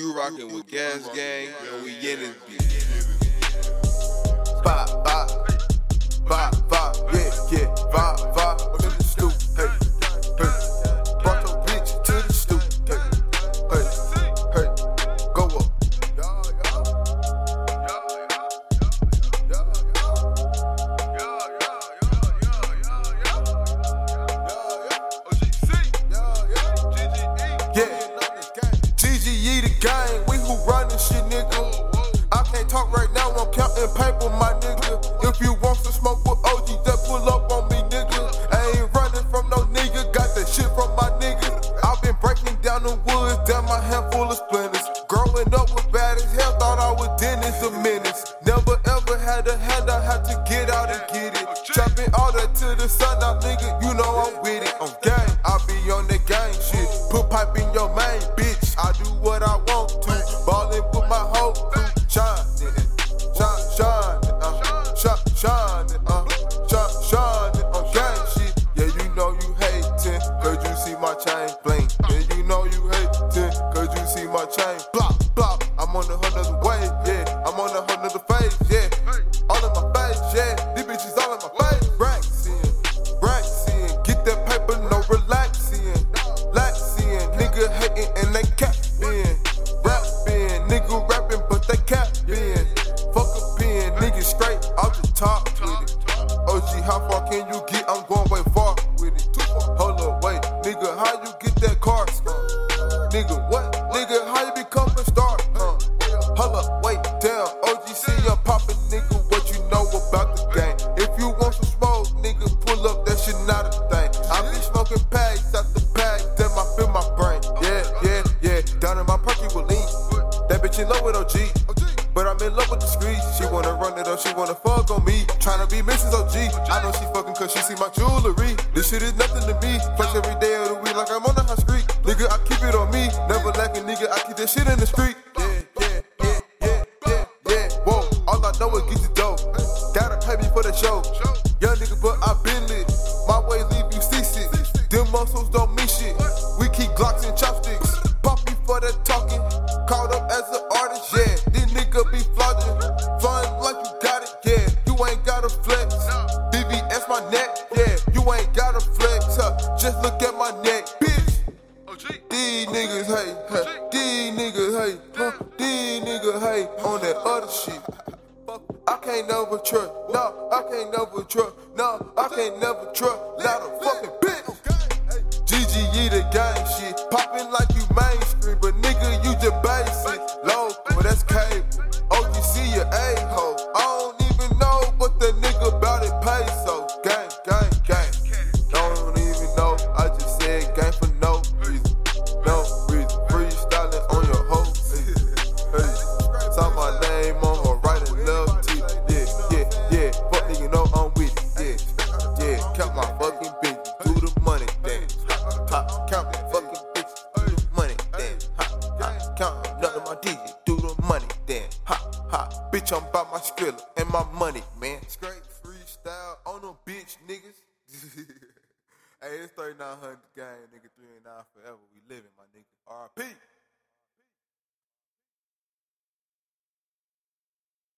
You rockin' with Gas Gang, and we in this bitch. Bop, bop, bop, bop, yeah, yeah, bop, bop. I'm in the stoop, hey, hey. Brought your bitch to the stoop, hey, hey, hey. Go up. Yeah. GGE the gang, we who runnin' shit, nigga. I can't talk right now, I'm counting paper, my nigga. If you want some smoke with OG, just pull up on me, nigga. I ain't running from no nigga, got that shit from my nigga. I've been breaking down the woods, down my hand full of splinters. Growing up was bad as hell, thought I was Dennis the Menace. Never ever had a hand, I had to get out and get it. Chopping all that to the sun, now nigga, you know I'm with it. I'm gang, I be on that gang shit. Put pipe in your main, bitch. I do what I want to, ballin' with my whole crew. Shinin', shinin', on gang shit. Yeah, you know you hatin', cause you see my chain blink. Yeah, you know you hatin', cause you see my chain blop, blop. I'm on the hunt of the way, yeah, I'm on the hunt of the face, yeah. All in my face, yeah, these bitches all in my face. Raxin', get that paper, no relaxin', nigga hatin' and they cap. OG, how far can you get? I'm going way far with it. Hold up, wait, nigga, how you get that car? Nigga, what? Nigga, how you become a star? Hold up, wait, damn, OGC, I'm poppin', nigga, what you know about the game? If you want some smoke, nigga, pull up, that shit not a thing. I be smoking packs out the pack, then I feel my brain. Yeah, down in my park, you will lean. That bitch in love with OG. But I'm in love with the streets. She wanna run it up, she wanna fuck on me. Tryna be Mrs. OG. I know she fucking cause she see my jewelry. This shit is nothing to me. Flex every day of the week like I'm on the high street. Nigga, I keep it on me. Never lack a nigga, I keep that shit in the street. Yeah. Whoa, all I know is get the dough. Gotta pay me for the show. Young nigga, but I been lit. My way leave you seasick. Them muscles don't mean shit. We keep Glocks and chopsticks. Pop me for the talking. Called up as an artist, yeah. Nigga be flogging, flying like you got it, yeah. You ain't gotta flex, BBS my neck, yeah. You ain't gotta flex, huh? Just look at my neck, bitch. These niggas hate, huh? These niggas hate, huh? These niggas hate on that other shit. I can't never trust, no, I can't never trust, no, I can't never trust, not a fucking bitch. GGE the gang shit, popping like you mainstream, but nigga you just basic, low, but that's cable. OGC your a-ho. I don't even know what the nigga about it pay, so gang. Don't even know, I just said gang for no reason. Freestyling on your hoe. Hey. Saw my name on her right and left teeth. Yeah. Fuck nigga, know I'm with it. Yeah. Count my fucking bitch, do the money thing. Count my fucking bitch, do the money thing. Count nothing my digits, do the money thing. Bitch, I'm about my skrilla and my money, man. Straight freestyle on them bitch niggas. Hey, it's 3900 gang, nigga, 3 and 9 forever. We living, my nigga. RIP.